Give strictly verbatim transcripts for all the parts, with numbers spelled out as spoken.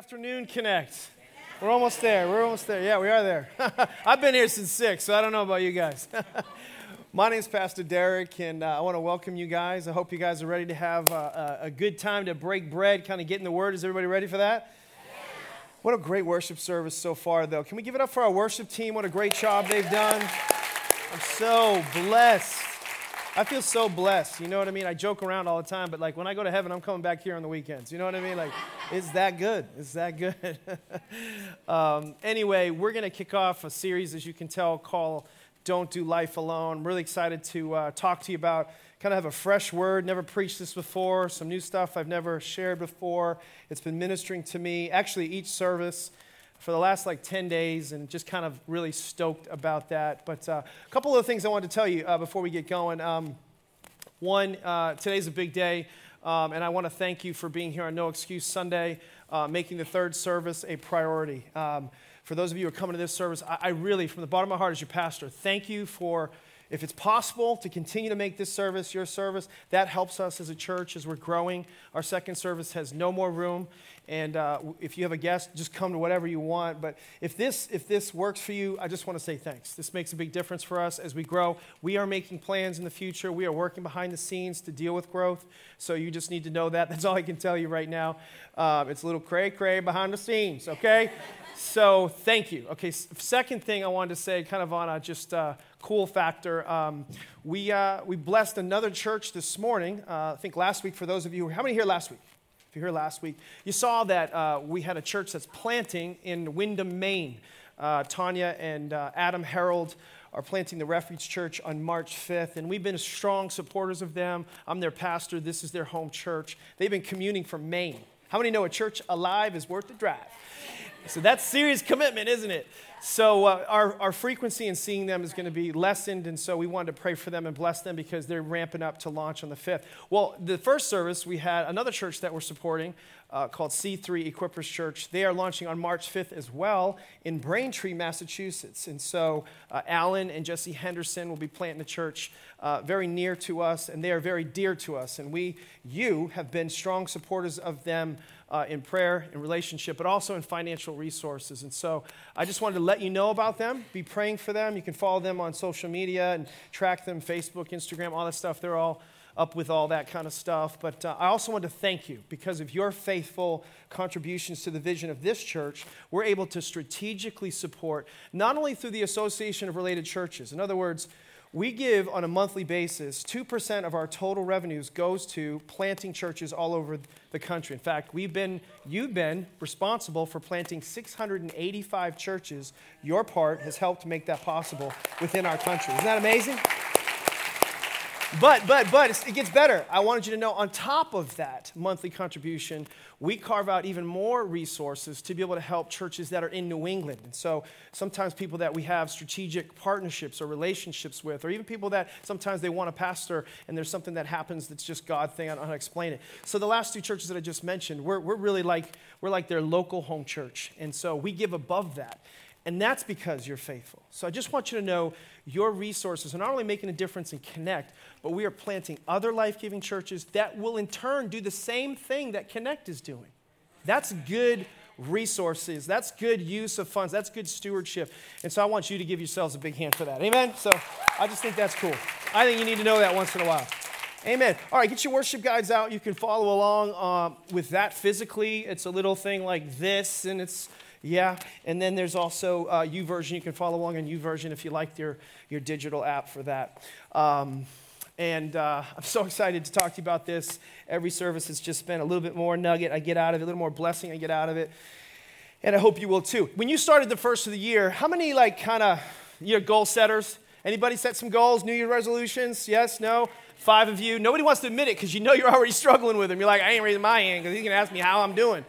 afternoon, Connect. We're almost there. We're almost there. Yeah, we are there. I've been here since six, so I don't know about you guys. My name is Pastor Derek, and uh, I want to welcome you guys. I hope you guys are ready to have uh, a good time to break bread, kind of get in the Word. Is everybody ready for that? Yeah. What a great worship service so far, though. Can we give it up for our worship team? What a great job they've done. I'm so blessed. I feel so blessed, you know what I mean? I joke around all the time, but like when I go to heaven, I'm coming back here on the weekends, you know what I mean? Like, it's that good, it's that good. um, anyway, we're going to kick off a series, as you can tell, called Don't Do Life Alone. I'm really excited to uh, talk to you about, kind of have a fresh word, never preached this before, some new stuff I've never shared before. It's been ministering to me, actually each service, for the last like ten days, and just kind of really stoked about that. But uh, a couple of things I wanted to tell you uh, before we get going. Um, one, uh, today's a big day, um, and I want to thank you for being here on No Excuse Sunday, uh, making the third service a priority. Um, for those of you who are coming to this service, I, I really, from the bottom of my heart as your pastor, thank you for, if it's possible, to continue to make this service your service. That helps us as a church as we're growing. Our second service has no more room. And uh, if you have a guest, just come to whatever you want. But if this if this works for you, I just want to say thanks. This makes a big difference for us as we grow. We are making plans in the future. We are working behind the scenes to deal with growth. So you just need to know that. That's all I can tell you right now. Uh, it's a little cray-cray behind the scenes, okay? So thank you. Okay, second thing I wanted to say, kind of on a just uh, cool factor, um, we uh, we blessed another church this morning. Uh, I think last week, for those of you, how many here last week? If you were here last week, you saw that uh, we had a church that's planting in Windham, Maine. Uh, Tanya and uh, Adam Harold are planting the Refuge Church on March fifth, and we've been strong supporters of them. I'm their pastor. This is their home church. They've been commuting from Maine. How many know a church alive is worth the drive? So that's serious commitment, isn't it? So uh, our, our frequency in seeing them is going to be lessened, and so we wanted to pray for them and bless them because they're ramping up to launch on the fifth. Well, the first service, we had another church that we're supporting uh, called C three Equippers Church. They are launching on March fifth as well in Braintree, Massachusetts. And so uh, Alan and Jesse Henderson will be planting a church uh, very near to us, and they are very dear to us. And we, you, have been strong supporters of them Uh, in prayer, in relationship, but also in financial resources. And so I just wanted to let you know about them, be praying for them. You can follow them on social media and track them, Facebook, Instagram, all that stuff. They're all up with all that kind of stuff. But uh, I also want to thank you because of your faithful contributions to the vision of this church, we're able to strategically support, not only through the Association of Related Churches. In other words, we give on a monthly basis, two percent of our total revenues goes to planting churches all over the country. In fact, we've been, you've been responsible for planting six hundred eighty-five churches. Your part has helped make that possible within our country. Isn't that amazing? But, but, but, it's, it gets better. I wanted you to know, on top of that monthly contribution, we carve out even more resources to be able to help churches that are in New England. And so sometimes people that we have strategic partnerships or relationships with, or even people that sometimes they want to pastor, and there's something that happens that's just God thing, I don't know how to explain it. So the last two churches that I just mentioned, we're, we're really like, we're like their local home church. And so we give above that. And that's because you're faithful. So I just want you to know your resources are not only making a difference in Connect, but we are planting other life-giving churches that will in turn do the same thing that Connect is doing. That's good resources. That's good use of funds. That's good stewardship. And so I want you to give yourselves a big hand for that. Amen? So I just think that's cool. I think you need to know that once in a while. Amen. All right, get your worship guides out. You can follow along uh, with that physically. It's a little thing like this, and it's... Yeah, and then there's also uh, YouVersion. You can follow along on YouVersion if you like your, your digital app for that. Um, and uh, I'm so excited to talk to you about this. Every service has just been a little bit more nugget I get out of it, a little more blessing I get out of it. And I hope you will too. When you started the first of the year, how many like kind of, you know, goal setters? Anybody set some goals, New Year resolutions? Yes, no? Five of you. Nobody wants to admit it because you know you're already struggling with them. You're like, I ain't raising my hand because he's going to ask me how I'm doing.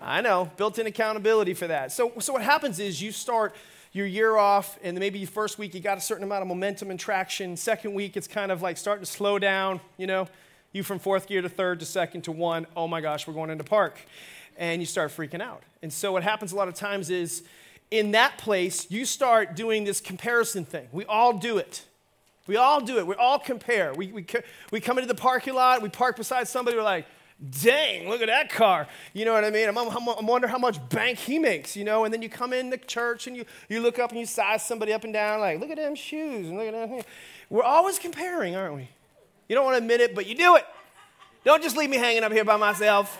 I know, built-in accountability for that. So so what happens is you start your year off, and maybe your first week you got a certain amount of momentum and traction. Second week it's kind of like starting to slow down, you know. You from fourth gear to third to second to one, oh my gosh, we're going into park. And you start freaking out. And so what happens a lot of times is in that place you start doing this comparison thing. We all do it. We all do it. We all compare. We, we, we come into the parking lot, we park beside somebody, we're like, dang, look at that car. You know what I mean? I'm, I'm, I'm wondering how much bank he makes, you know? And then you come into church and you, you look up and you size somebody up and down, like, look at them shoes and look at that. We're always comparing, aren't we? You don't want to admit it, but you do it. Don't just leave me hanging up here by myself.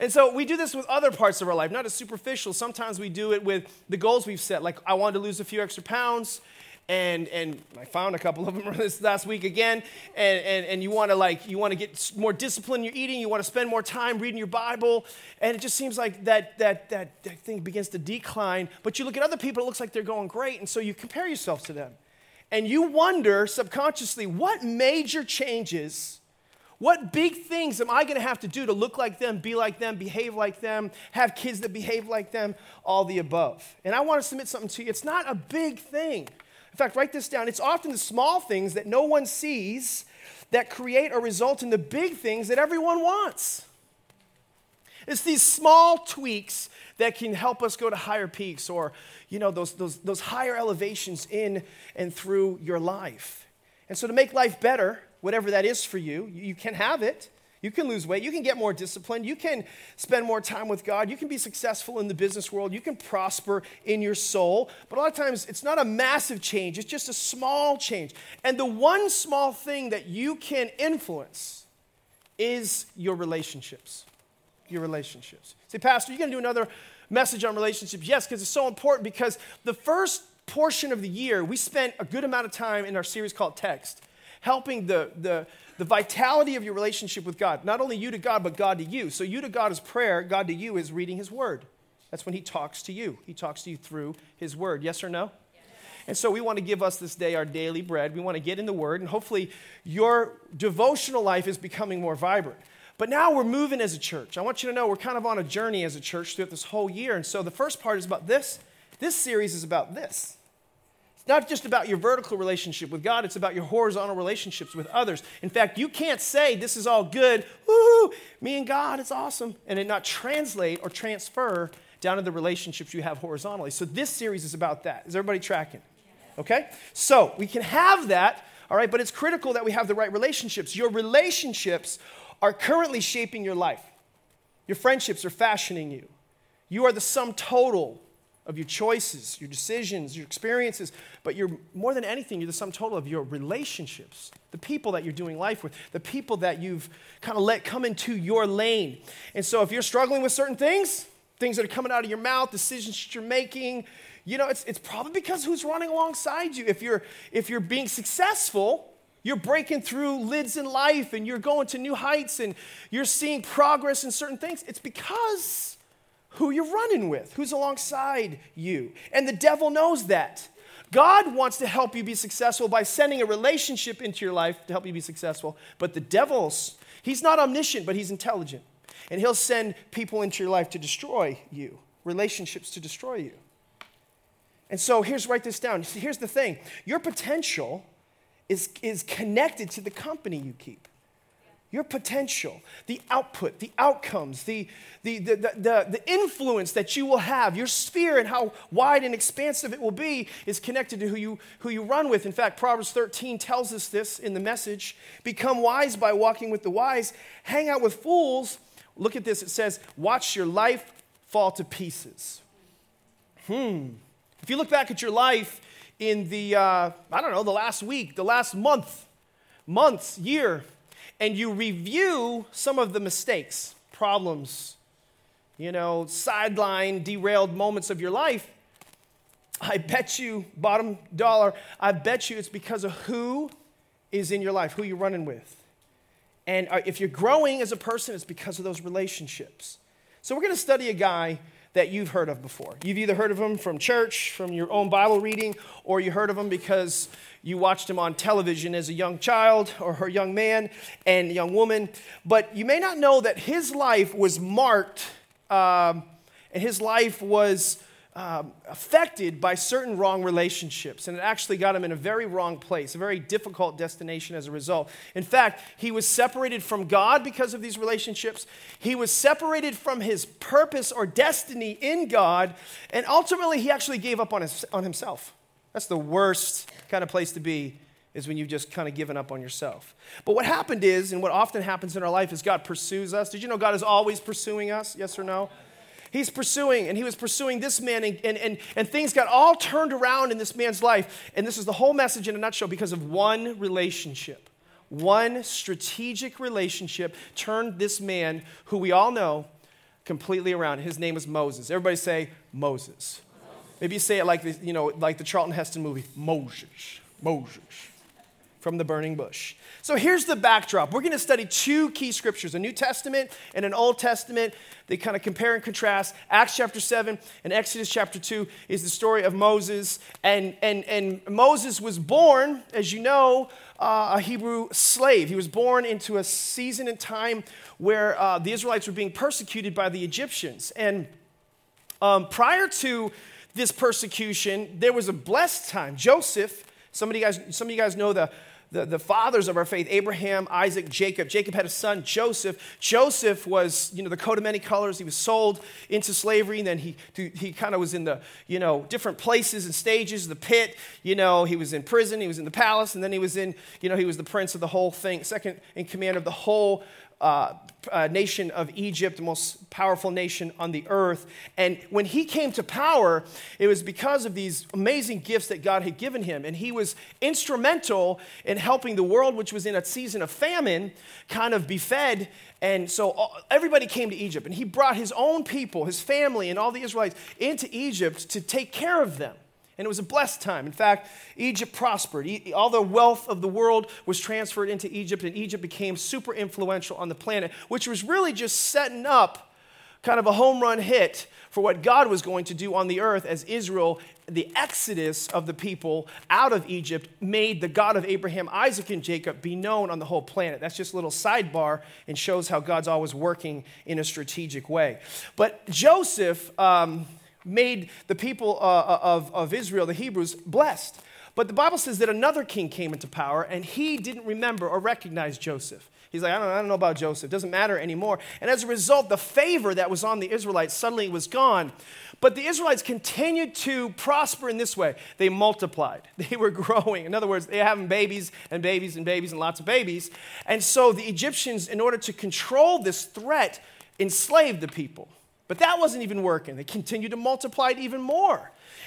And so we do this with other parts of our life, not as superficial. Sometimes we do it with the goals we've set, like I wanted to lose a few extra pounds, and and I found a couple of them this last week again, and, and, and you want to like you want to get more discipline in your eating, you want to spend more time reading your Bible, and it just seems like that, that, that, that thing begins to decline. But you look at other people, it looks like they're going great, and so you compare yourself to them. And you wonder subconsciously, what major changes, what big things am I going to have to do to look like them, be like them, behave like them, have kids that behave like them, all the above. And I want to submit something to you. It's not a big thing. In fact, write this down. It's often the small things that no one sees that create or result in the big things that everyone wants. It's these small tweaks that can help us go to higher peaks or, you know, those, those, those higher elevations in and through your life. And so to make life better, whatever that is for you, you can have it. You can lose weight. You can get more disciplined. You can spend more time with God. You can be successful in the business world. You can prosper in your soul. But a lot of times, it's not a massive change. It's just a small change. And the one small thing that you can influence is your relationships. Your relationships. Say, Pastor, you're going to do another message on relationships? Yes, because it's so important, because the first portion of the year, we spent a good amount of time in our series called Text, helping the, the, the vitality of your relationship with God. Not only you to God, but God to you. So you to God is prayer. God to you is reading his word. That's when he talks to you. He talks to you through his word. Yes or no? Yes. And so we want to give us this day our daily bread. We want to get in the word, and hopefully your devotional life is becoming more vibrant. But now we're moving as a church. I want you to know we're kind of on a journey as a church throughout this whole year. And so the first part is about this. This series is about this. Not just about your vertical relationship with God, it's about your horizontal relationships with others. In fact, you can't say this is all good, woo, me and God, it's awesome, and it not translate or transfer down to the relationships you have horizontally. So this series is about that. Is everybody tracking? Okay? So we can have that, all right, but it's critical that we have the right relationships. Your relationships are currently shaping your life. Your friendships are fashioning you. You are the sum total of your choices, your decisions, your experiences, but you're more than anything, you're the sum total of your relationships, the people that you're doing life with, the people that you've kind of let come into your lane. And so if you're struggling with certain things, things that are coming out of your mouth, decisions that you're making, you know, it's it's probably because who's running alongside you. If you're if you're being successful, you're breaking through lids in life and you're going to new heights and you're seeing progress in certain things, it's because who you're running with, who's alongside you. And the devil knows that. God wants to help you be successful by sending a relationship into your life to help you be successful. But the devil's, he's not omniscient, but he's intelligent. And he'll send people into your life to destroy you, relationships to destroy you. And so here's, write this down. Here's the thing. Your potential is, is connected to the company you keep. Your potential, the output, the outcomes, the, the, the, the, the, the influence that you will have, your sphere and how wide and expansive it will be is connected to who you, who you run with. In fact, Proverbs thirteen tells us this in the message. Become wise by walking with the wise. Hang out with fools. Look at this. It says, watch your life fall to pieces. Hmm. If you look back at your life in the, uh, I don't know, the last week, the last month, months, year, and you review some of the mistakes, problems, you know, sideline, derailed moments of your life, I bet you, bottom dollar, I bet you it's because of who is in your life, who you're running with. And if you're growing as a person, it's because of those relationships. So we're going to study a guy that you've heard of before. You've either heard of him from church, from your own Bible reading, or you heard of him because you watched him on television as a young child or a young man and young woman. But you may not know that his life was marked um, and his life was um, affected by certain wrong relationships. And it actually got him in a very wrong place, a very difficult destination as a result. In fact, he was separated from God because of these relationships. He was separated from his purpose or destiny in God. And ultimately, he actually gave up on his, on himself. That's the worst kind of place to be is when you've just kind of given up on yourself. But what happened is, and what often happens in our life, is God pursues us. Did you know God is always pursuing us? Yes or no? He's pursuing, and he was pursuing this man, and, and, and, and things got all turned around in this man's life. And this is the whole message in a nutshell, because of one relationship. One strategic relationship turned this man, who we all know, completely around. His name was Moses. Everybody say, Moses. Maybe you say it like the, you know, like the Charlton Heston movie, Moses, Moses, from the burning bush. So here's the backdrop. We're going to study two key scriptures, a New Testament and an Old Testament. They kind of compare and contrast. Acts chapter seven and Exodus chapter two is the story of Moses. And, and, and Moses was born, as you know, uh, a Hebrew slave. He was born into a season and time where uh, the Israelites were being persecuted by the Egyptians. And um, prior to this persecution, there was a blessed time. Joseph, some of you guys, some of you guys know the The, the fathers of our faith, Abraham, Isaac, Jacob. Jacob had a son, Joseph. Joseph was, you know, the coat of many colors. He was sold into slavery, and then he he kind of was in the, you know, different places and stages, the pit. You know, he was in prison, he was in the palace, and then he was in, you know, he was the prince of the whole thing, second in command of the whole Uh, uh, nation of Egypt, the most powerful nation on the earth. And when he came to power, it was because of these amazing gifts that God had given him. And he was instrumental in helping the world, which was in a season of famine, kind of be fed. And so all, everybody came to Egypt. And he brought his own people, his family, and all the Israelites into Egypt to take care of them. And it was a blessed time. In fact, Egypt prospered. E- all the wealth of the world was transferred into Egypt, and Egypt became super influential on the planet, which was really just setting up kind of a home run hit for what God was going to do on the earth as Israel, the exodus of the people out of Egypt, made the God of Abraham, Isaac, and Jacob be known on the whole planet. That's just a little sidebar and shows how God's always working in a strategic way. But Joseph Um, made the people uh, of, of Israel, the Hebrews, blessed. But the Bible says that another king came into power, and he didn't remember or recognize Joseph. He's like, I don't, I don't know about Joseph. It doesn't matter anymore. And as a result, the favor that was on the Israelites suddenly was gone. But the Israelites continued to prosper in this way. They multiplied. They were growing. In other words, they were having babies and babies and babies and lots of babies. And so the Egyptians, in order to control this threat, enslaved the people. But that wasn't even working. They continued to multiply it even more.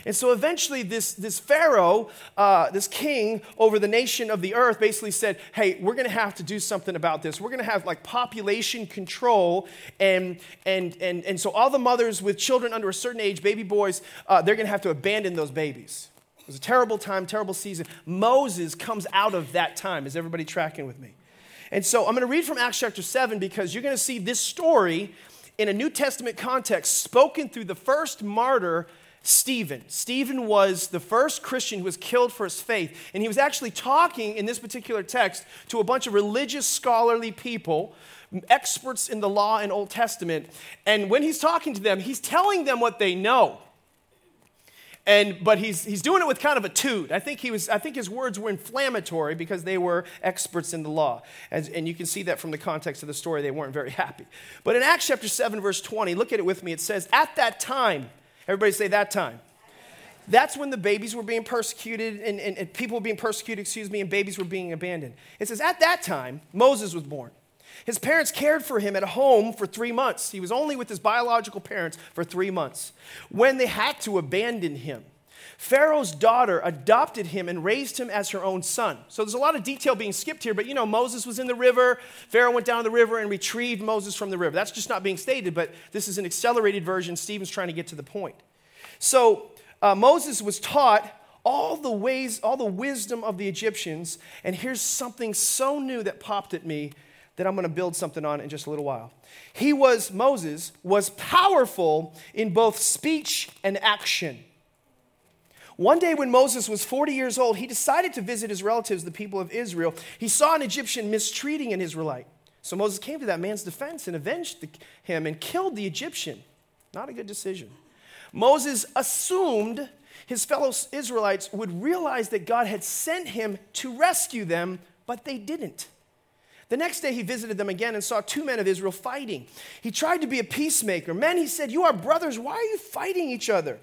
And so eventually this, this Pharaoh, uh, this king over the nation of the earth basically said, hey, we're going to have to do something about this. We're going to have like population control. And, and, and, and so all the mothers with children under a certain age, baby boys, uh, they're going to have to abandon those babies. It was a terrible time, terrible season. Moses comes out of that time. Is everybody tracking with me? And so I'm going to read from Acts chapter seven, because you're going to see this story in a New Testament context, spoken through the first martyr, Stephen. Stephen was the first Christian who was killed for his faith. And he was actually talking in this particular text to a bunch of religious scholarly people, experts in the law and Old Testament. And when he's talking to them, he's telling them what they know. And but he's he's doing it with kind of a toot. I think he was I think his words were inflammatory because they were experts in the law. And, and you can see that from the context of the story, they weren't very happy. But in Acts chapter seven, verse twenty, look at it with me. It says, at that time, everybody say that time. That's when the babies were being persecuted, and, and, and people were being persecuted, excuse me, and babies were being abandoned. It says, at that time, Moses was born. His parents cared for him at home for three months. He was only with his biological parents for three months when they had to abandon him. Pharaoh's daughter adopted him and raised him as her own son. So there's a lot of detail being skipped here, but you know, Moses was in the river. Pharaoh went down to the river and retrieved Moses from the river. That's just not being stated, but this is an accelerated version. Stephen's trying to get to the point. So uh, Moses was taught all the ways, all the wisdom of the Egyptians, and here's something so new that popped at me that I'm going to build something on in just a little while. He was, Moses, was powerful in both speech and action. One day when Moses was forty years old, he decided to visit his relatives, the people of Israel. He saw an Egyptian mistreating an Israelite. So Moses came to that man's defense and avenged the, him and killed the Egyptian. Not a good decision. Moses assumed his fellow Israelites would realize that God had sent him to rescue them, but they didn't. The next day he visited them again and saw two men of Israel fighting. He tried to be a peacemaker. Men, he said, you are brothers. Why are you fighting each other?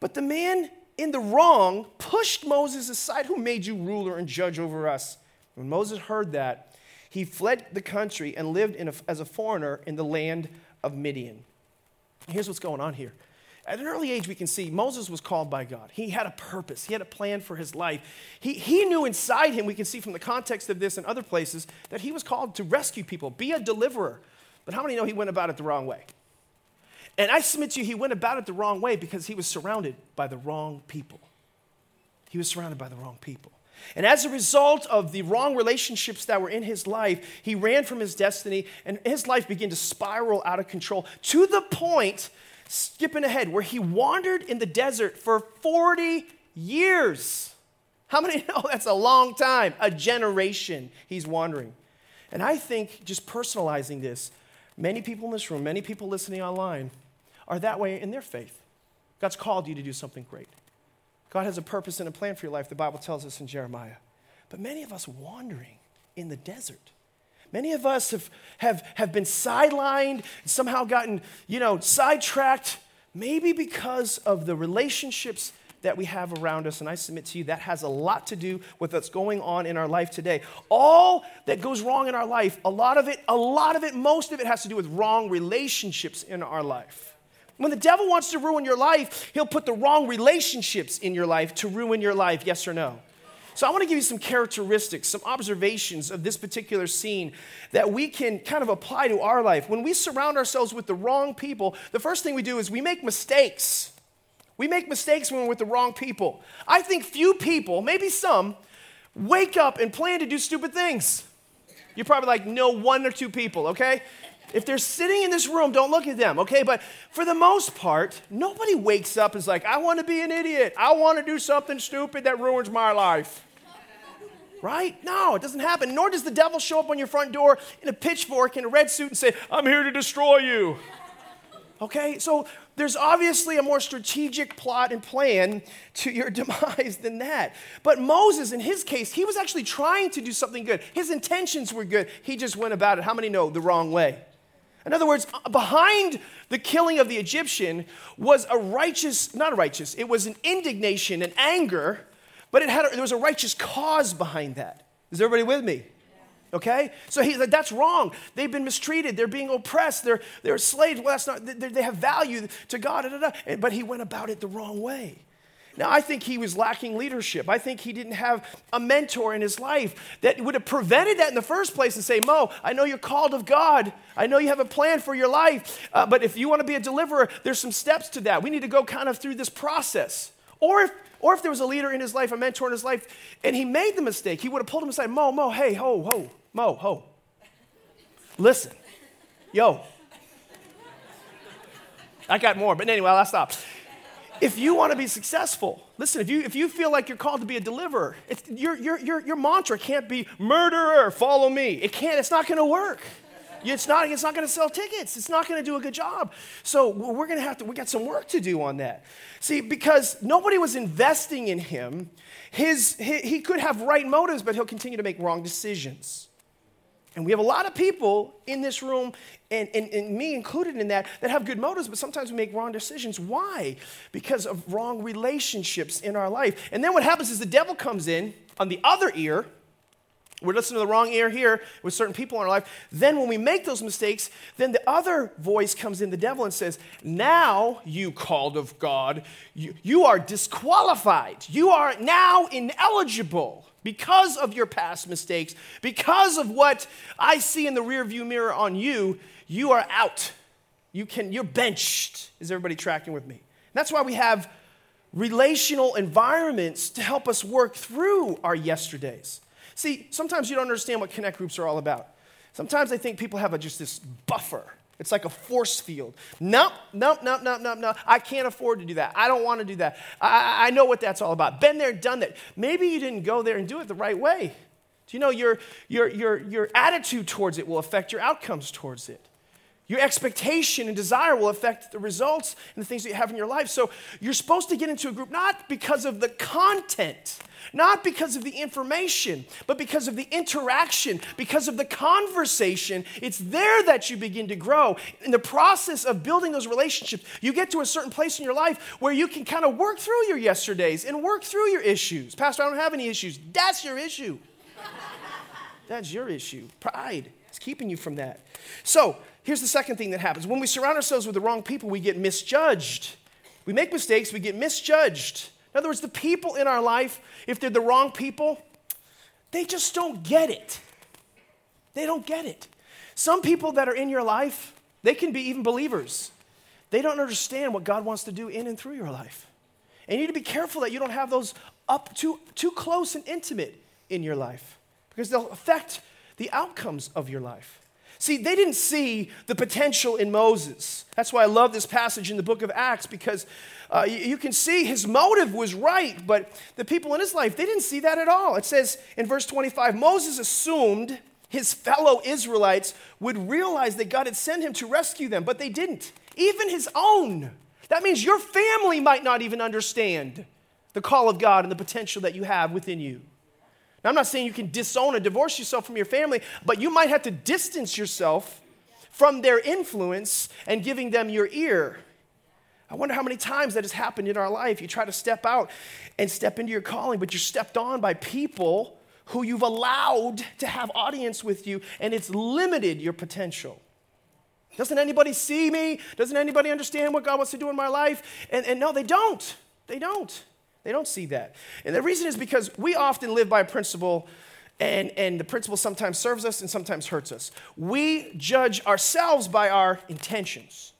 But the man in the wrong, pushed Moses aside. Who made you ruler and judge over us? When Moses heard that, he fled the country and lived in a, as a foreigner in the land of Midian. Here's what's going on here. At an early age, we can see Moses was called by God. He had a purpose. He had a plan for his life. He, he knew inside him, we can see from the context of this and other places, that he was called to rescue people, be a deliverer. But how many know he went about it the wrong way? And I submit to you, he went about it the wrong way because he was surrounded by the wrong people. He was surrounded by the wrong people. And as a result of the wrong relationships that were in his life, he ran from his destiny, and his life began to spiral out of control to the point, skipping ahead, where he wandered in the desert for forty years. How many know that's a long time? A generation he's wandering. And I think just personalizing this, many people in this room, many people listening online are that way in their faith. God's called you to do something great. God has a purpose and a plan for your life, the Bible tells us in Jeremiah. But many of us wandering in the desert. Many of us have, have, have been sidelined, somehow gotten, you know, sidetracked, maybe because of the relationships that we have around us. And I submit to you, that has a lot to do with what's going on in our life today. All that goes wrong in our life, a lot of it, a lot of it, most of it has to do with wrong relationships in our life. When the devil wants to ruin your life, he'll put the wrong relationships in your life to ruin your life, yes or no? So I want to give you some characteristics, some observations of this particular scene that we can kind of apply to our life. When we surround ourselves with the wrong people, the first thing we do is we make mistakes. We make mistakes when we're with the wrong people. I think few people, maybe some, wake up and plan to do stupid things. You're probably like, no, one or two people, okay? If they're sitting in this room, don't look at them, okay? But for the most part, nobody wakes up and is like, I want to be an idiot. I want to do something stupid that ruins my life. Right? No, it doesn't happen. Nor does the devil show up on your front door in a pitchfork, in a red suit, and say, I'm here to destroy you. Okay? So there's obviously a more strategic plot and plan to your demise than that. But Moses, in his case, he was actually trying to do something good. His intentions were good. He just went about it, how many know, the wrong way? In other words, behind the killing of the Egyptian was a righteous, not a righteous, it was an indignation, an anger, but it had a, there was a righteous cause behind that. Is everybody with me? Yeah. Okay? So he's like, that's wrong. They've been mistreated. They're being oppressed. They're, they're slaves. Well, that's not, they, they have value to God. Da, da, da. But he went about it the wrong way. Now, I think he was lacking leadership. I think he didn't have a mentor in his life that would have prevented that in the first place and say, Mo, I know you're called of God. I know you have a plan for your life. Uh, but if you want to be a deliverer, there's some steps to that. We need to go kind of through this process. Or if, or if there was a leader in his life, a mentor in his life, and he made the mistake, he would have pulled him aside, Mo, Mo, hey, ho, ho, Mo, ho. Listen, yo. I got more, but anyway, I'll stop. If you want to be successful, listen, if you if you feel like you're called to be a deliverer, it's, your, your, your, your mantra can't be murderer, follow me. It can't, it's not going to work. It's not, it's not going to sell tickets. It's not going to do a good job. So we're going to have to, we got some work to do on that. See, because nobody was investing in him. His, he, he could have right motives, but he'll continue to make wrong decisions. And we have a lot of people in this room, and, and, and me included in that, that have good motives, but sometimes we make wrong decisions. Why? Because of wrong relationships in our life. And then what happens is the devil comes in on the other ear. We're listening to the wrong ear here with certain people in our life. Then when we make those mistakes, then the other voice comes in, the devil, and says, now you called of God, you, you are disqualified. You are now ineligible. Because of your past mistakes, because of what I see in the rearview mirror on you, you are out. You can, you're benched. Is everybody tracking with me? And that's why we have relational environments to help us work through our yesterdays. See, sometimes you don't understand what connect groups are all about. Sometimes I think people have a, just this buffer. It's like a force field. Nope, nope, nope, nope, nope, nope. I can't afford to do that. I don't want to do that. I, I know what that's all about. Been there, done that. Maybe you didn't go there and do it the right way. Do you know your, your, your, your attitude towards it will affect your outcomes towards it? Your expectation and desire will affect the results and the things that you have in your life. So you're supposed to get into a group not because of the content, not because of the information, but because of the interaction, because of the conversation. It's there that you begin to grow. In the process of building those relationships, you get to a certain place in your life where you can kind of work through your yesterdays and work through your issues. Pastor, I don't have any issues. That's your issue. That's your issue. Pride is keeping you from that. So here's the second thing that happens. When we surround ourselves with the wrong people, we get misjudged. We make mistakes, we get misjudged. In other words, the people in our life, if they're the wrong people, they just don't get it. They don't get it. Some people that are in your life, they can be even believers. They don't understand what God wants to do in and through your life. And you need to be careful that you don't have those up too, too close and intimate in your life, because they'll affect the outcomes of your life. See, they didn't see the potential in Moses. That's why I love this passage in the book of Acts, because uh, you, you can see his motive was right, but the people in his life, they didn't see that at all. It says in verse twenty-five, Moses assumed his fellow Israelites would realize that God had sent him to rescue them, but they didn't. Even his own. That means your family might not even understand the call of God and the potential that you have within you. I'm not saying you can disown and divorce yourself from your family, but you might have to distance yourself from their influence and giving them your ear. I wonder how many times that has happened in our life. You try to step out and step into your calling, but you're stepped on by people who you've allowed to have audience with you, and it's limited your potential. Doesn't anybody see me? Doesn't anybody understand what God wants to do in my life? And, and no, they don't. They don't. They don't see that. And the reason is because we often live by a principle, and, and the principle sometimes serves us and sometimes hurts us. We judge ourselves by our intentions,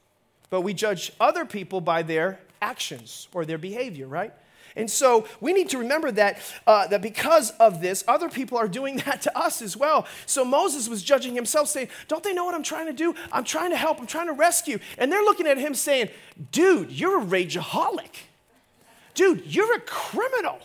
but we judge other people by their actions or their behavior, right? And so we need to remember that, uh, that because of this, other people are doing that to us as well. So Moses was judging himself, saying, don't they know what I'm trying to do? I'm trying to help. I'm trying to rescue. And they're looking at him saying, dude, you're a rageaholic. Dude, you're a criminal.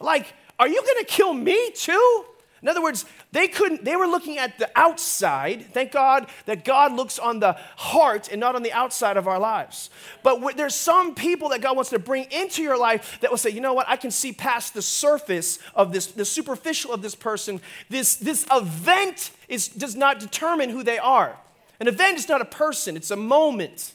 Like, are you going to kill me too? In other words, they couldn't, they were looking at the outside. Thank God that God looks on the heart and not on the outside of our lives. But wh- there's some people that God wants to bring into your life that will say, you know what, I can see past the surface of this, the superficial of this person. This, this event is, does not determine who they are. An event is not a person, it's a moment.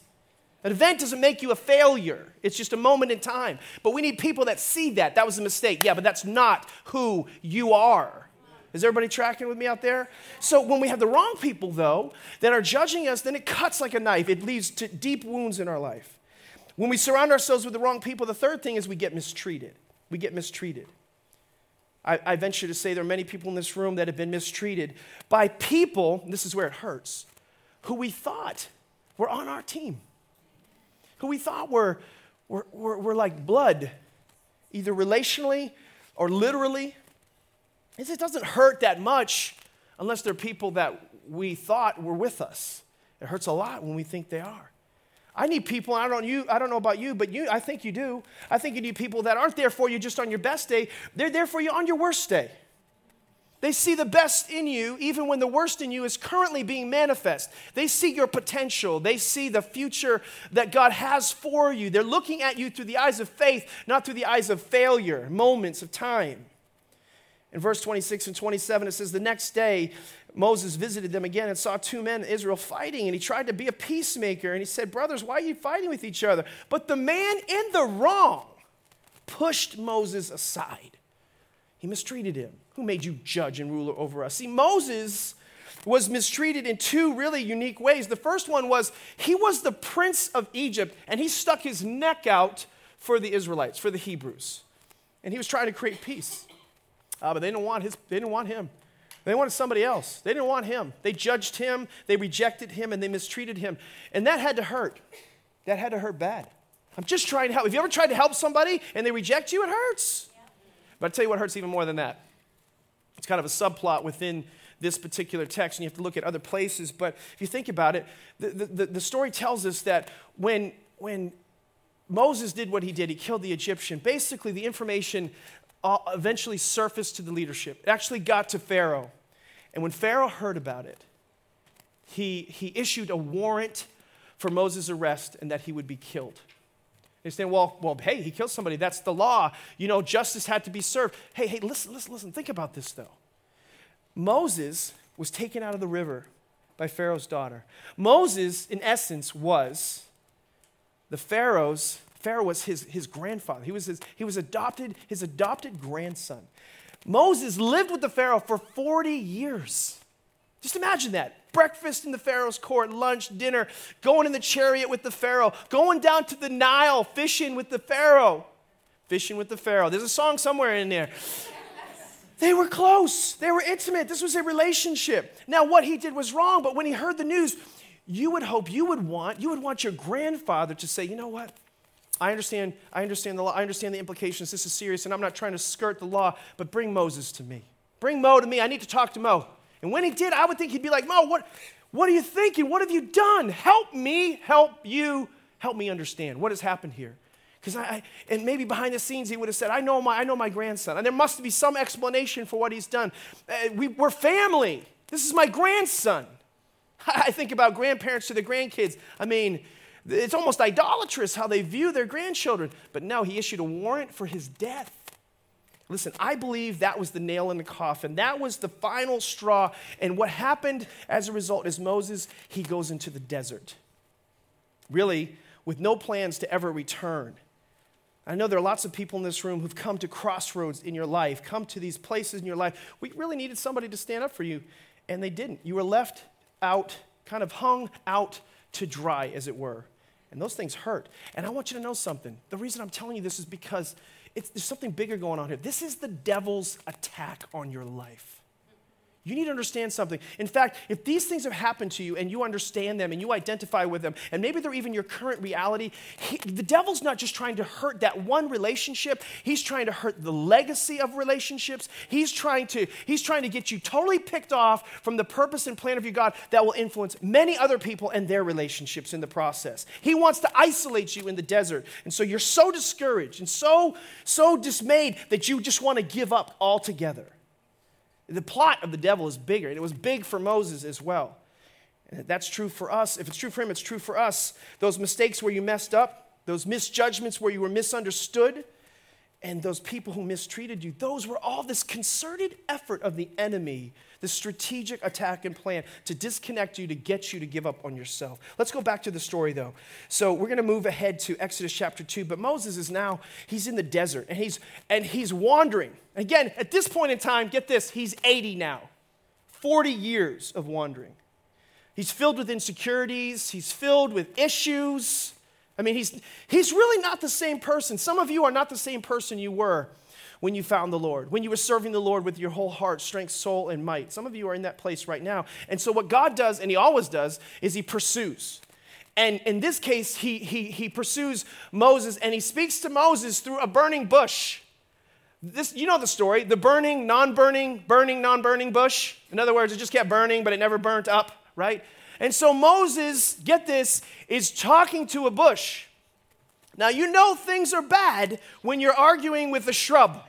An event doesn't make you a failure. It's just a moment in time. But we need people that see that. That was a mistake. Yeah, but that's not who you are. Is everybody tracking with me out there? So when we have the wrong people, though, that are judging us, then it cuts like a knife. It leads to deep wounds in our life. When we surround ourselves with the wrong people, the third thing is we get mistreated. We get mistreated. I, I venture to say there are many people in this room that have been mistreated by people, and this is where it hurts, who we thought were on our team. Who we thought were, were, were, were like blood, either relationally or literally. It doesn't hurt that much unless they're people that we thought were with us. It hurts a lot when we think they are. I need people, I don't you I don't know about you, but you I think you do. I think you need people that aren't there for you just on your best day. They're there for you on your worst day. They see the best in you, even when the worst in you is currently being manifest. They see your potential. They see the future that God has for you. They're looking at you through the eyes of faith, not through the eyes of failure, moments of time. In verse twenty-six and twenty-seven, it says, the next day, Moses visited them again and saw two men in Israel fighting, and he tried to be a peacemaker. And he said, brothers, why are you fighting with each other? But the man in the wrong pushed Moses aside. He mistreated him. Who made you judge and ruler over us? See, Moses was mistreated in two really unique ways. The first one was he was the prince of Egypt, and he stuck his neck out for the Israelites, for the Hebrews. And he was trying to create peace. Uh, but they didn't want his, they didn't want him. They wanted somebody else. They didn't want him. They judged him, they rejected him, and they mistreated him. And that had to hurt. That had to hurt bad. I'm just trying to help. Have you ever tried to help somebody and they reject you? It hurts. But I'll tell you what hurts even more than that. It's kind of a subplot within this particular text, and you have to look at other places. But if you think about it, the, the, the story tells us that when, when Moses did what he did, he killed the Egyptian. Basically, the information uh, eventually surfaced to the leadership. It actually got to Pharaoh. And when Pharaoh heard about it, he, he issued a warrant for Moses' arrest and that he would be killed. They say, well, well, hey, he killed somebody. That's the law. You know, justice had to be served. Hey, hey, listen, listen, listen. Think about this, though. Moses was taken out of the river by Pharaoh's daughter. Moses, in essence, was the Pharaoh's, Pharaoh was his, his grandfather. He was his, he was adopted, his adopted grandson. Moses lived with the Pharaoh for forty years. Just imagine that. Breakfast in the Pharaoh's court, lunch, dinner, going in the chariot with the Pharaoh, going down to the Nile, fishing with the Pharaoh. Fishing with the Pharaoh. There's a song somewhere in there. They were close. They were intimate. This was a relationship. Now, what he did was wrong, but when he heard the news, you would hope, you would want, you would want your grandfather to say, you know what? I understand, I understand the law. I understand the implications. This is serious, and I'm not trying to skirt the law, but bring Moses to me. Bring Mo to me. I need to talk to Mo. And when he did, I would think he'd be like, Mo, what, what are you thinking? What have you done? Help me, help you, help me understand what has happened here. Because I, I, and maybe behind the scenes he would have said, I know my, I know my grandson, and there must be some explanation for what he's done. Uh, we, we're family. This is my grandson. I think about grandparents to their grandkids. I mean, it's almost idolatrous how they view their grandchildren. But no, he issued a warrant for his death. Listen, I believe that was the nail in the coffin. That was the final straw. And what happened as a result is Moses, he goes into the desert. Really, with no plans to ever return. I know there are lots of people in this room who've come to crossroads in your life, come to these places in your life. We really needed somebody to stand up for you, and they didn't. You were left out, kind of hung out to dry, as it were. And those things hurt. And I want you to know something. The reason I'm telling you this is because it's, there's something bigger going on here. This is the devil's attack on your life. You need to understand something. In fact, if these things have happened to you and you understand them and you identify with them, and maybe they're even your current reality, he, the devil's not just trying to hurt that one relationship. He's trying to hurt the legacy of relationships. He's trying to, he's trying to get you totally picked off from the purpose and plan of your God that will influence many other people and their relationships in the process. He wants to isolate you in the desert. And so you're so discouraged and so, so dismayed that you just want to give up altogether. The plot of the devil is bigger, and it was big for Moses as well. And that's true for us. If it's true for him, it's true for us. Those mistakes where you messed up, those misjudgments where you were misunderstood, and those people who mistreated you, those were all this concerted effort of the enemy, the strategic attack and plan to disconnect you, to get you to give up on yourself. Let's go back to the story, though. So we're going to move ahead to Exodus chapter two, but Moses is now, he's in the desert, and he's and he's wandering. Again, at this point in time, get this, he's eighty now, forty years of wandering. He's filled with insecurities. He's filled with issues. I mean, he's he's really not the same person. Some of you are not the same person you were when you found the Lord, when you were serving the Lord with your whole heart, strength, soul, and might. Some of you are in that place right now. And so what God does, and he always does, is he pursues. And in this case, he he he pursues Moses, and he speaks to Moses through a burning bush. This, you know the story, the burning, non-burning, burning, non-burning bush. In other words, it just kept burning, but it never burnt up, right? And so Moses, get this, is talking to a bush. Now, you know things are bad when you're arguing with a shrub.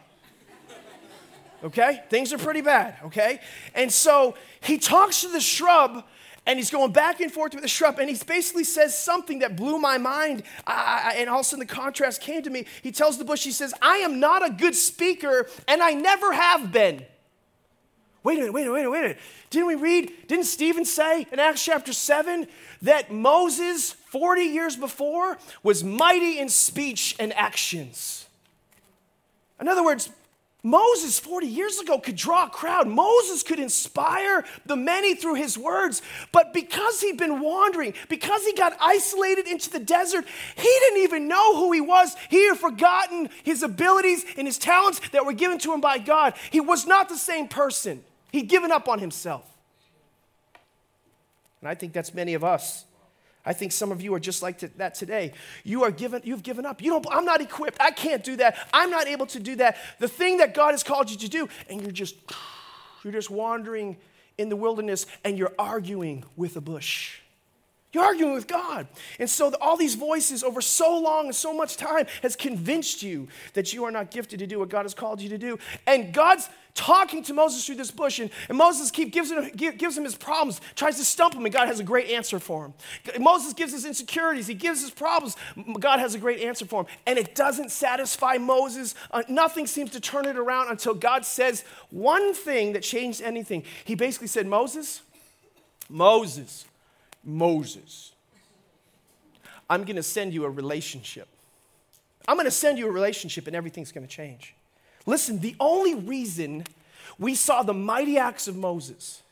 Okay? Things are pretty bad, okay? And so he talks to the shrub, and he's going back and forth with the shrub, and he basically says something that blew my mind, I, I, and all of a sudden the contrast came to me. He tells the bush, he says, I am not a good speaker, and I never have been. Wait a minute, wait a minute, wait a minute. Didn't we read, didn't Stephen say in Acts chapter seven that Moses forty years before was mighty in speech and actions? In other words, Moses forty years ago could draw a crowd. Moses could inspire the many through his words. But because he'd been wandering, because he got isolated into the desert, he didn't even know who he was. He had forgotten his abilities and his talents that were given to him by God. He was not the same person. He'd given up on himself. And I think that's many of us. I think some of you are just like that today. You are given, you've given up. You don't, I'm not equipped. I can't do that. I'm not able to do that. The thing that God has called you to do, and you're just, you're just wandering in the wilderness, and you're arguing with a bush. You're arguing with God. And so the, all these voices over so long and so much time has convinced you that you are not gifted to do what God has called you to do. And God's talking to Moses through this bush, and, and Moses keeps gives him, gives him his problems, tries to stump him, and God has a great answer for him. Moses gives his insecurities, he gives his problems, God has a great answer for him. And it doesn't satisfy Moses. Uh, nothing seems to turn it around until God says one thing that changed anything. He basically said, Moses, Moses, Moses, I'm going to send you a relationship. I'm going to send you a relationship and everything's going to change. Listen, the only reason we saw the mighty acts of Moses,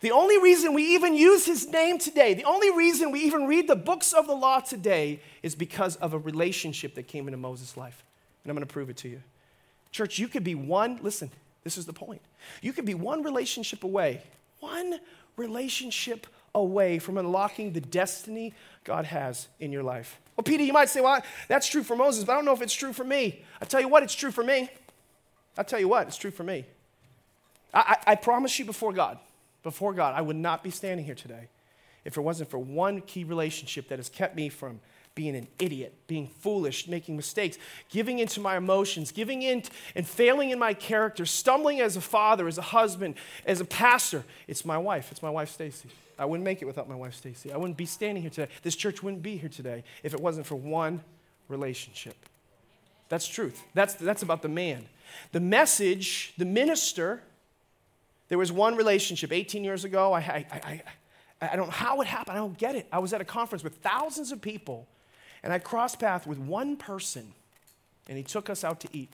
the only reason we even use his name today, the only reason we even read the books of the law today is because of a relationship that came into Moses' life. And I'm going to prove it to you. Church, you could be one, listen, this is the point. You could be one relationship away, one relationship away from unlocking the destiny God has in your life. Well, Peter, you might say, well, that's true for Moses, but I don't know if it's true for me. I tell you what, it's true for me. I'll tell you what, it's true for me. I, I, I promise you before God, before God, I would not be standing here today if it wasn't for one key relationship that has kept me from being an idiot, being foolish, making mistakes, giving into my emotions, giving in t- and failing in my character, stumbling as a father, as a husband, as a pastor. It's my wife. It's my wife, Stacy. I wouldn't make it without my wife, Stacy. I wouldn't be standing here today. This church wouldn't be here today if it wasn't for one relationship. That's truth. That's, that's about the man. The message, the minister, there was one relationship. eighteen years ago, I, I, I, I don't know how it happened. I don't get it. I was at a conference with thousands of people, and I crossed paths with one person, and he took us out to eat.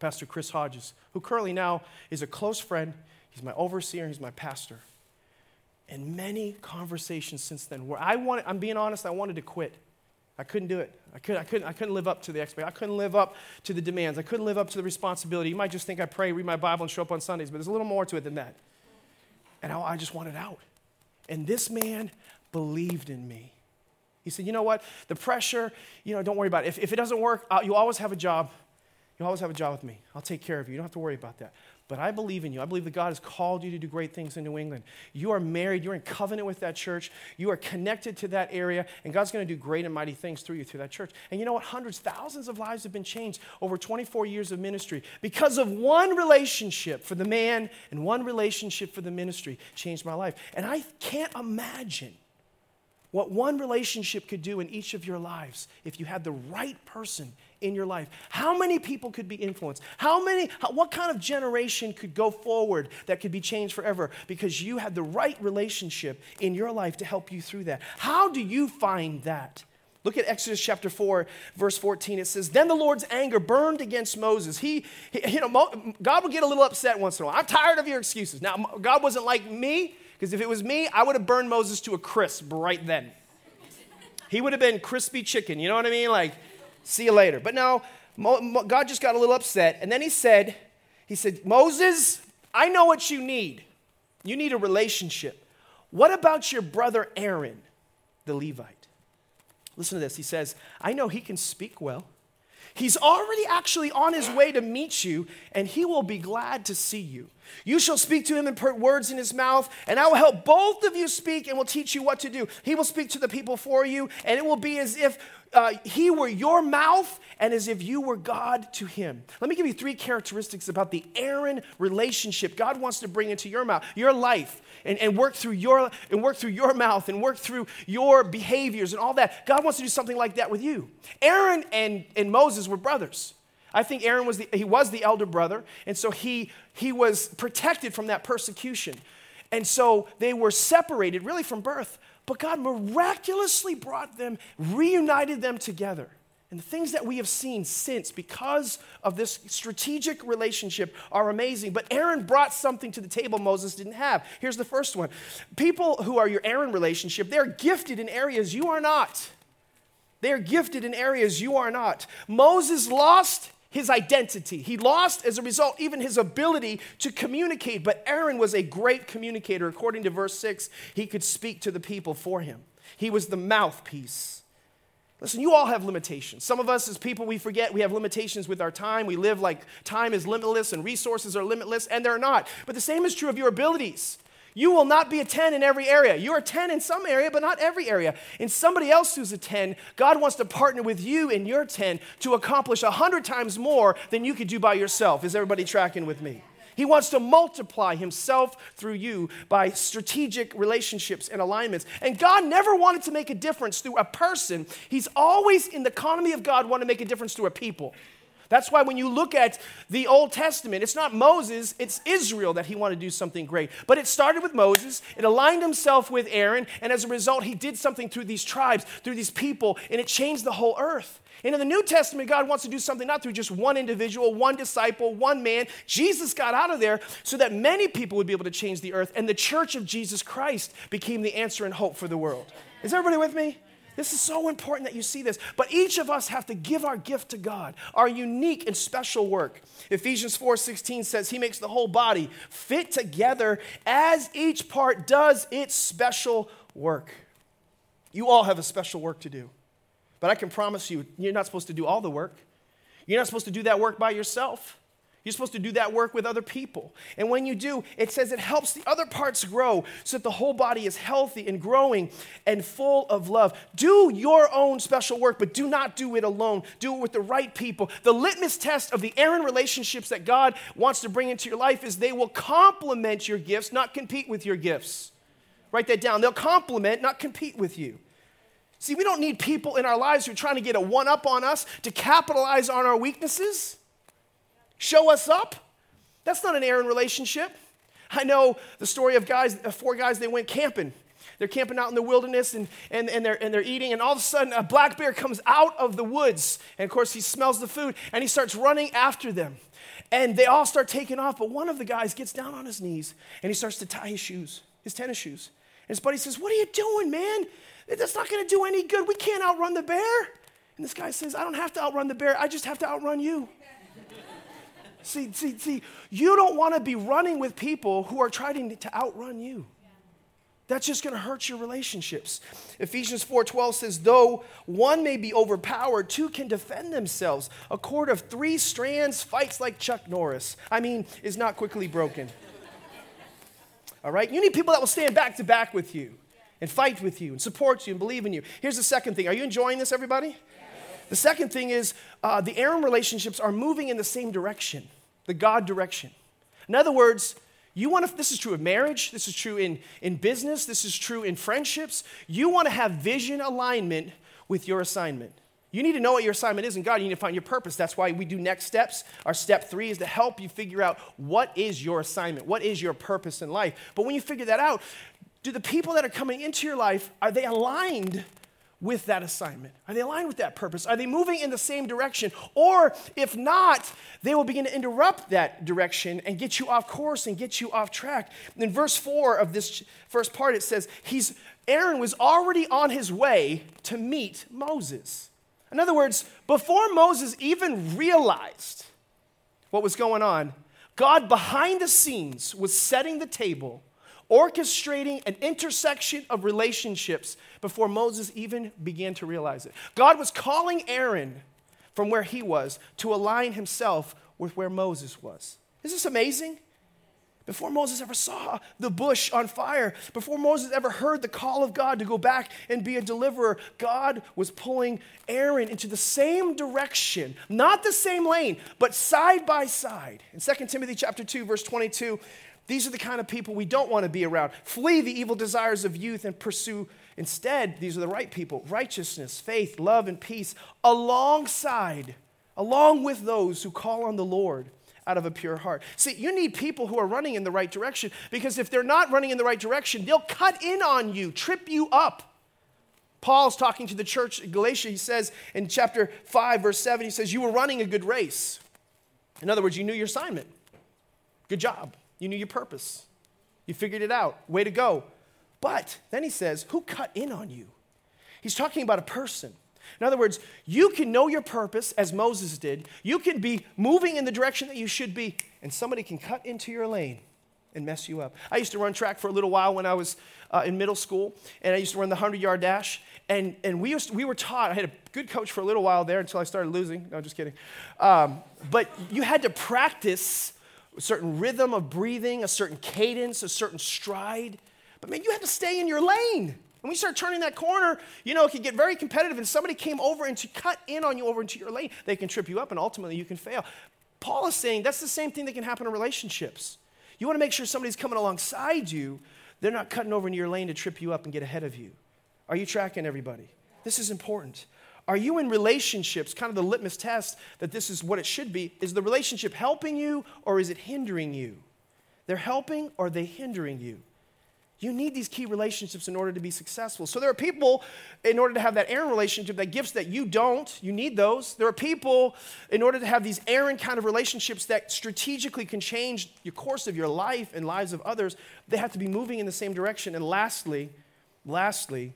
Pastor Chris Hodges, who currently now is a close friend. He's my overseer. He's my pastor. And many conversations since then where I wanted, I'm being honest, I wanted to quit. I couldn't do it. I couldn't, I couldn't, I couldn't live up to the expectation. I couldn't live up to the demands. I couldn't live up to the responsibility. You might just think I pray, read my Bible, and show up on Sundays, but there's a little more to it than that. And I, I just wanted out. And this man believed in me. He said, you know what? The pressure, you know, don't worry about it. If, if it doesn't work, I'll, you'll always have a job. You'll always have a job with me. I'll take care of you. You don't have to worry about that. But I believe in you. I believe that God has called you to do great things in New England. You are married. You're in covenant with that church. You are connected to that area. And God's going to do great and mighty things through you, through that church. And you know what? Hundreds, thousands of lives have been changed over twenty-four years of ministry because of one relationship for the man and one relationship for the ministry changed my life. And I can't imagine what one relationship could do in each of your lives if you had the right person in your life. How many people could be influenced? How many, how, what kind of generation could go forward that could be changed forever because you had the right relationship in your life to help you through that? How do you find that? Look at Exodus chapter four, verse fourteen. It says, then the Lord's anger burned against Moses. He, he you know, Mo, God would get a little upset once in a while. I'm tired of your excuses. Now, God wasn't like me, because if it was me, I would have burned Moses to a crisp right then. He would have been crispy chicken. You know what I mean? Like, see you later. But no, Mo- Mo- God just got a little upset. And then he said, he said, Moses, I know what you need. You need a relationship. What about your brother Aaron, the Levite? Listen to this. He says, I know he can speak well. He's already actually on his way to meet you, and he will be glad to see you. You shall speak to him and put words in his mouth, and I will help both of you speak and will teach you what to do. He will speak to the people for you, and it will be as if uh, he were your mouth and as if you were God to him. Let me give you three characteristics about the Aaron relationship God wants to bring into your mouth, your life, and, and work through your and work through your mouth and work through your behaviors and all that. God wants to do something like that with you. Aaron and, and Moses were brothers. I think Aaron was the, he was the elder brother, and so he he was protected from that persecution. And so they were separated really from birth, but God miraculously brought them, reunited them together. And the things that we have seen since because of this strategic relationship are amazing. But Aaron brought something to the table Moses didn't have. Here's the first one. People who are your Aaron relationship, they're gifted in areas you are not. They're gifted in areas you are not. Moses lost his identity. He lost, as a result, even his ability to communicate. But Aaron was a great communicator. According to verse six, he could speak to the people for him. He was the mouthpiece. Listen, you all have limitations. Some of us as people, we forget we have limitations with our time. We live like time is limitless and resources are limitless, and they're not. But the same is true of your abilities. You will not be a ten in every area. You're a ten in some area, but not every area. And somebody else who's a ten, God wants to partner with you in your ten to accomplish a hundred times more than you could do by yourself. Is everybody tracking with me? He wants to multiply himself through you by strategic relationships and alignments. And God never wanted to make a difference through a person. He's always, in the economy of God, wanted to make a difference through a people. That's why when you look at the Old Testament, it's not Moses, it's Israel that he wanted to do something great. But it started with Moses, it aligned himself with Aaron, and as a result, he did something through these tribes, through these people, and it changed the whole earth. And in the New Testament, God wants to do something not through just one individual, one disciple, one man. Jesus got out of there so that many people would be able to change the earth, and the church of Jesus Christ became the answer and hope for the world. Is everybody with me? This is so important that you see this. But each of us have to give our gift to God, our unique and special work. Ephesians four sixteen says he makes the whole body fit together as each part does its special work. You all have a special work to do. But I can promise you, you're not supposed to do all the work. You're not supposed to do that work by yourself. You're supposed to do that work with other people. And when you do, it says it helps the other parts grow so that the whole body is healthy and growing and full of love. Do your own special work, but do not do it alone. Do it with the right people. The litmus test of the Aaron relationships that God wants to bring into your life is they will complement your gifts, not compete with your gifts. Write that down. They'll complement, not compete with you. See, we don't need people in our lives who are trying to get a one-up on us to capitalize on our weaknesses. Show us up. That's not an Aaron relationship. I know the story of guys, four guys, they went camping. They're camping out in the wilderness, and, and, and, they're, and they're eating, and all of a sudden a black bear comes out of the woods, and of course he smells the food, and he starts running after them. And they all start taking off, but one of the guys gets down on his knees, and he starts to tie his shoes, his tennis shoes. And his buddy says, "What are you doing, man? That's not going to do any good. We can't outrun the bear." And this guy says, "I don't have to outrun the bear. I just have to outrun you." See, see, see, you don't want to be running with people who are trying to outrun you. That's just going to hurt your relationships. Ephesians four twelve says, though one may be overpowered, two can defend themselves. A cord of three strands fights like Chuck Norris. I mean, is not quickly broken. All right? You need people that will stand back to back with you and fight with you and support you and believe in you. Here's the second thing. Are you enjoying this, everybody? Yes. The second thing is uh, the Aaron relationships are moving in the same direction. The God direction. In other words, you want to, this is true in marriage, this is true in, in business, this is true in friendships. You want to have vision alignment with your assignment. You need to know what your assignment is in God. You need to find your purpose. That's why we do next steps. Our step three is to help you figure out what is your assignment, what is your purpose in life. But when you figure that out, do the people that are coming into your life, are they aligned with that assignment? Are they aligned with that purpose? Are they moving in the same direction? Or if not, they will begin to interrupt that direction and get you off course and get you off track. In verse four of this first part, it says, he's, Aaron was already on his way to meet Moses. In other words, before Moses even realized what was going on, God behind the scenes was setting the table, orchestrating an intersection of relationships before Moses even began to realize it. God was calling Aaron from where he was to align himself with where Moses was. Isn't this amazing? Before Moses ever saw the bush on fire, before Moses ever heard the call of God to go back and be a deliverer, God was pulling Aaron into the same direction, not the same lane, but side by side. In Second Timothy chapter two, verse twenty-two, these are the kind of people we don't want to be around. Flee the evil desires of youth and pursue instead, these are the right people, righteousness, faith, love, and peace, alongside, along with those who call on the Lord out of a pure heart. See, you need people who are running in the right direction, because if they're not running in the right direction, they'll cut in on you, trip you up. Paul's talking to the church in Galatia. He says in chapter five, verse seven, he says, you were running a good race. In other words, you knew your assignment. Good job. You knew your purpose. You figured it out. Way to go. But then he says, who cut in on you? He's talking about a person. In other words, you can know your purpose as Moses did. You can be moving in the direction that you should be, and somebody can cut into your lane and mess you up. I used to run track for a little while when I was uh, in middle school, and I used to run the hundred-yard dash, and, and we used to, we were taught, I had a good coach for a little while there until I started losing. No, just kidding. Um, but you had to practice a certain rhythm of breathing, a certain cadence, a certain stride. But man, you had to stay in your lane. And when you start turning that corner, you know, it can get very competitive, and somebody came over and to cut in on you over into your lane, they can trip you up, and ultimately you can fail. Paul is saying that's the same thing that can happen in relationships. You want to make sure somebody's coming alongside you. They're not cutting over into your lane to trip you up and get ahead of you. Are you tracking everybody? This is important. Are you in relationships? Kind of the litmus test that this is what it should be. Is the relationship helping you or is it hindering you? They're helping or are they hindering you? You need these key relationships in order to be successful. So there are people, in order to have that Aaron relationship, that gifts that you don't, you need those. There are people, in order to have these Aaron kind of relationships that strategically can change the course of your life and lives of others, they have to be moving in the same direction. And lastly, lastly,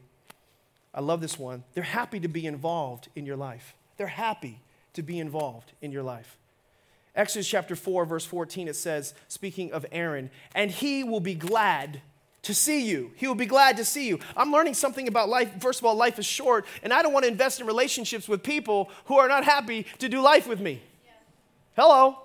I love this one, they're happy to be involved in your life. They're happy to be involved in your life. Exodus chapter four, verse fourteen, it says, speaking of Aaron, and he will be glad to see you. He will be glad to see you. I'm learning something about life. First of all, life is short, and I don't want to invest in relationships with people who are not happy to do life with me. Yeah. Hello?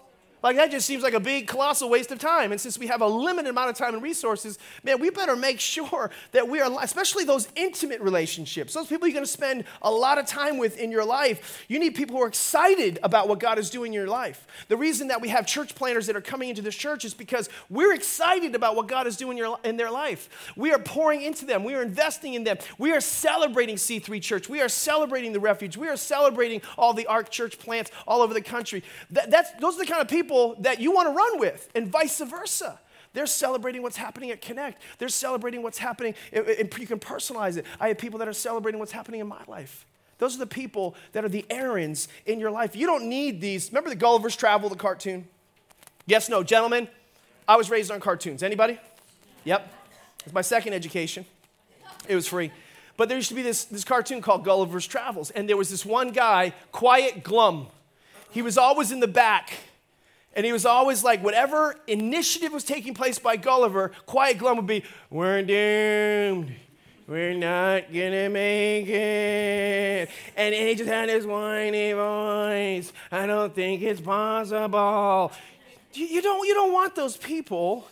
Like, that just seems like a big, colossal waste of time. And since we have a limited amount of time and resources, man, we better make sure that we are, especially those intimate relationships, those people you're going to spend a lot of time with in your life. You need people who are excited about what God is doing in your life. The reason that we have church planters that are coming into this church is because we're excited about what God is doing in their life. We are pouring into them. We are investing in them. We are celebrating C three Church. We are celebrating the Refuge. We are celebrating all the Ark Church plants all over the country. That, that's, those are the kind of people that you want to run with, and vice versa. They're celebrating what's happening at Connect. They're celebrating what's happening, and you can personalize it. I have people that are celebrating what's happening in my life. Those are the people that are the errands in your life. You don't need these. Remember the Gulliver's Travel, the cartoon? Yes, no, gentlemen? I was raised on cartoons. Anybody? Yep. It's my second education. It was free. But there used to be this, this cartoon called Gulliver's Travels, and there was this one guy, Quiet Glum. He was always in the back. And he was always like, whatever initiative was taking place by Gulliver, Quiet Glum would be, we're doomed. We're not going to make it. And he just had his whiny voice. I don't think it's possible. You, you, don't, you don't want those people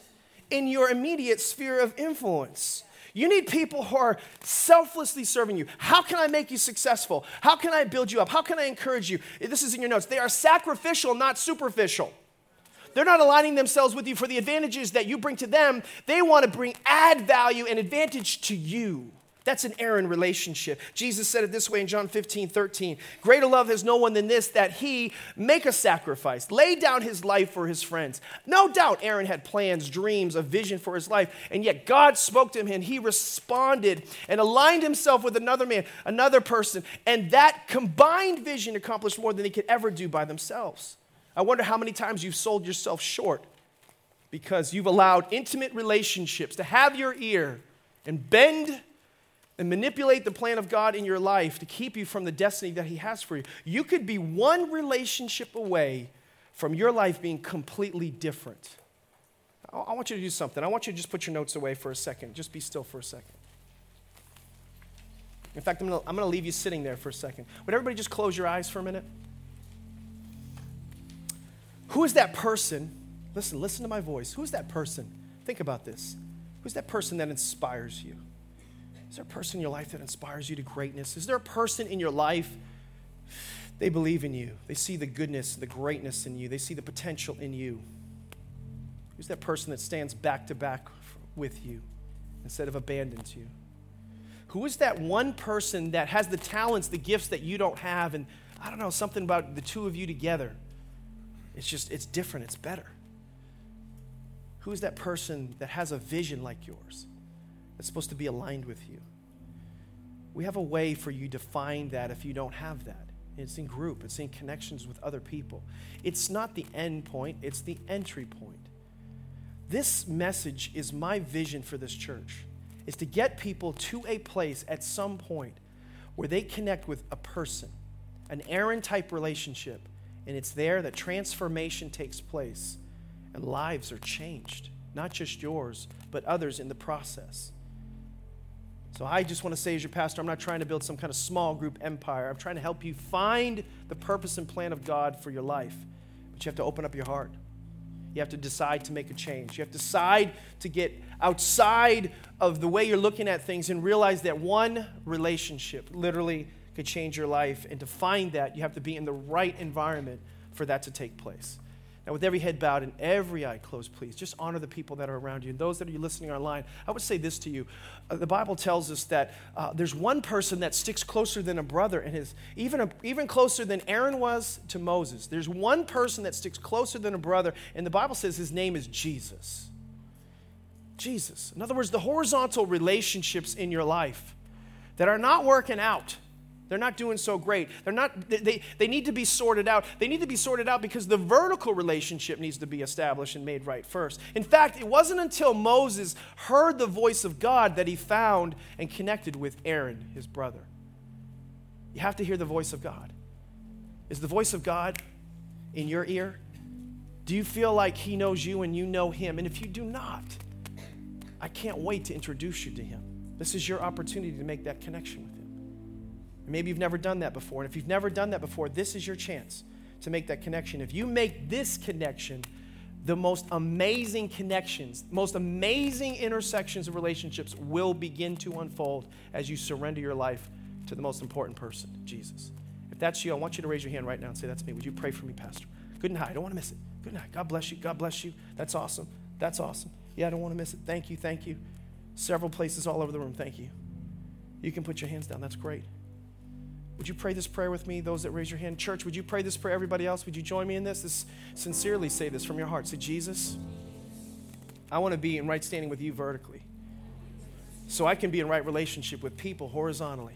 in your immediate sphere of influence. You need people who are selflessly serving you. How can I make you successful? How can I build you up? How can I encourage you? This is in your notes. They are sacrificial, not superficial. They're not aligning themselves with you for the advantages that you bring to them. They want to bring add value and advantage to you. That's an Aaron relationship. Jesus said it this way in John fifteen thirteen. Greater love has no one than this, that he make a sacrifice, lay down his life for his friends. No doubt Aaron had plans, dreams, a vision for his life, and yet God spoke to him, and he responded and aligned himself with another man, another person, and that combined vision accomplished more than they could ever do by themselves. I wonder how many times you've sold yourself short because you've allowed intimate relationships to have your ear and bend and manipulate the plan of God in your life to keep you from the destiny that he has for you. You could be one relationship away from your life being completely different. I want you to do something. I want you to just put your notes away for a second. Just be still for a second. In fact, I'm going to leave you sitting there for a second. Would everybody just close your eyes for a minute? Who is that person? Listen, listen to my voice. Who is that person? Think about this. Who's that person that inspires you? Is there a person in your life that inspires you to greatness? Is there a person in your life, they believe in you. They see the goodness, the greatness in you. They see the potential in you. Who's that person that stands back to back with you instead of abandons you? Who is that one person that has the talents, the gifts that you don't have, and I don't know, something about the two of you together? It's just, it's different, it's better. Who is that person that has a vision like yours that's supposed to be aligned with you? We have a way for you to find that if you don't have that. It's in group, it's in connections with other people. It's not the end point, it's the entry point. This message is my vision for this church, is to get people to a place at some point where they connect with a person, an Aaron-type relationship, and it's there that transformation takes place and lives are changed, not just yours, but others in the process. So I just want to say as your pastor, I'm not trying to build some kind of small group empire. I'm trying to help you find the purpose and plan of God for your life. But you have to open up your heart. You have to decide to make a change. You have to decide to get outside of the way you're looking at things and realize that one relationship literally could change your life, and to find that, you have to be in the right environment for that to take place. Now, with every head bowed and every eye closed, please, just honor the people that are around you. And those that are listening online, I would say this to you. Uh, the Bible tells us that uh, there's one person that sticks closer than a brother, and is even, a, even closer than Aaron was to Moses. There's one person that sticks closer than a brother, and the Bible says his name is Jesus. Jesus. In other words, the horizontal relationships in your life that are not working out. They're not doing so great. They're not, they, they, they need to be sorted out. They need to be sorted out because the vertical relationship needs to be established and made right first. In fact, it wasn't until Moses heard the voice of God that he found and connected with Aaron, his brother. You have to hear the voice of God. Is the voice of God in your ear? Do you feel like he knows you and you know him? And if you do not, I can't wait to introduce you to him. This is your opportunity to make that connection with him. Maybe you've never done that before. And if you've never done that before, this is your chance to make that connection. If you make this connection, the most amazing connections, most amazing intersections of relationships will begin to unfold as you surrender your life to the most important person, Jesus. If that's you, I want you to raise your hand right now and say, that's me. Would you pray for me, Pastor? Good night. I don't want to miss it. Good night. God bless you. God bless you. That's awesome. That's awesome. Yeah, I don't want to miss it. Thank you. Thank you. Several places all over the room. Thank you. You can put your hands down. That's great. Would you pray this prayer with me, those that raise your hand? Church, would you pray this prayer? Everybody else, would you join me in this? This sincerely say this from your heart. Say, Jesus, I want to be in right standing with you vertically so I can be in right relationship with people horizontally.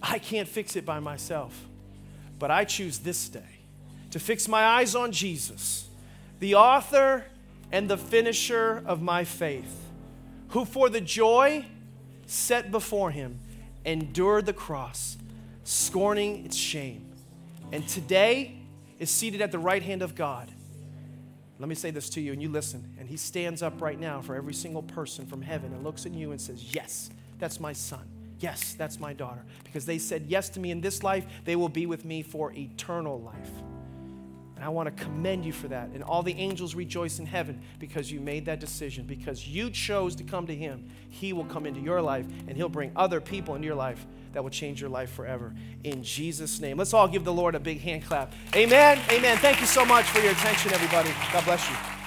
I can't fix it by myself, but I choose this day to fix my eyes on Jesus, the author and the finisher of my faith, who for the joy set before him endured the cross, scorning its shame, and today is seated at the right hand of God. Let me say this to you, and you listen. And he stands up right now for every single person from heaven and looks at you and says, yes, that's my son. Yes, that's my daughter. Because they said yes to me in this life, they will be with me for eternal life. And I want to commend you for that. And all the angels rejoice in heaven because you made that decision. Because you chose to come to him, he will come into your life, and he'll bring other people into your life that will change your life forever. In Jesus' name. Let's all give the Lord a big hand clap. Amen. Amen. Thank you so much for your attention, everybody. God bless you.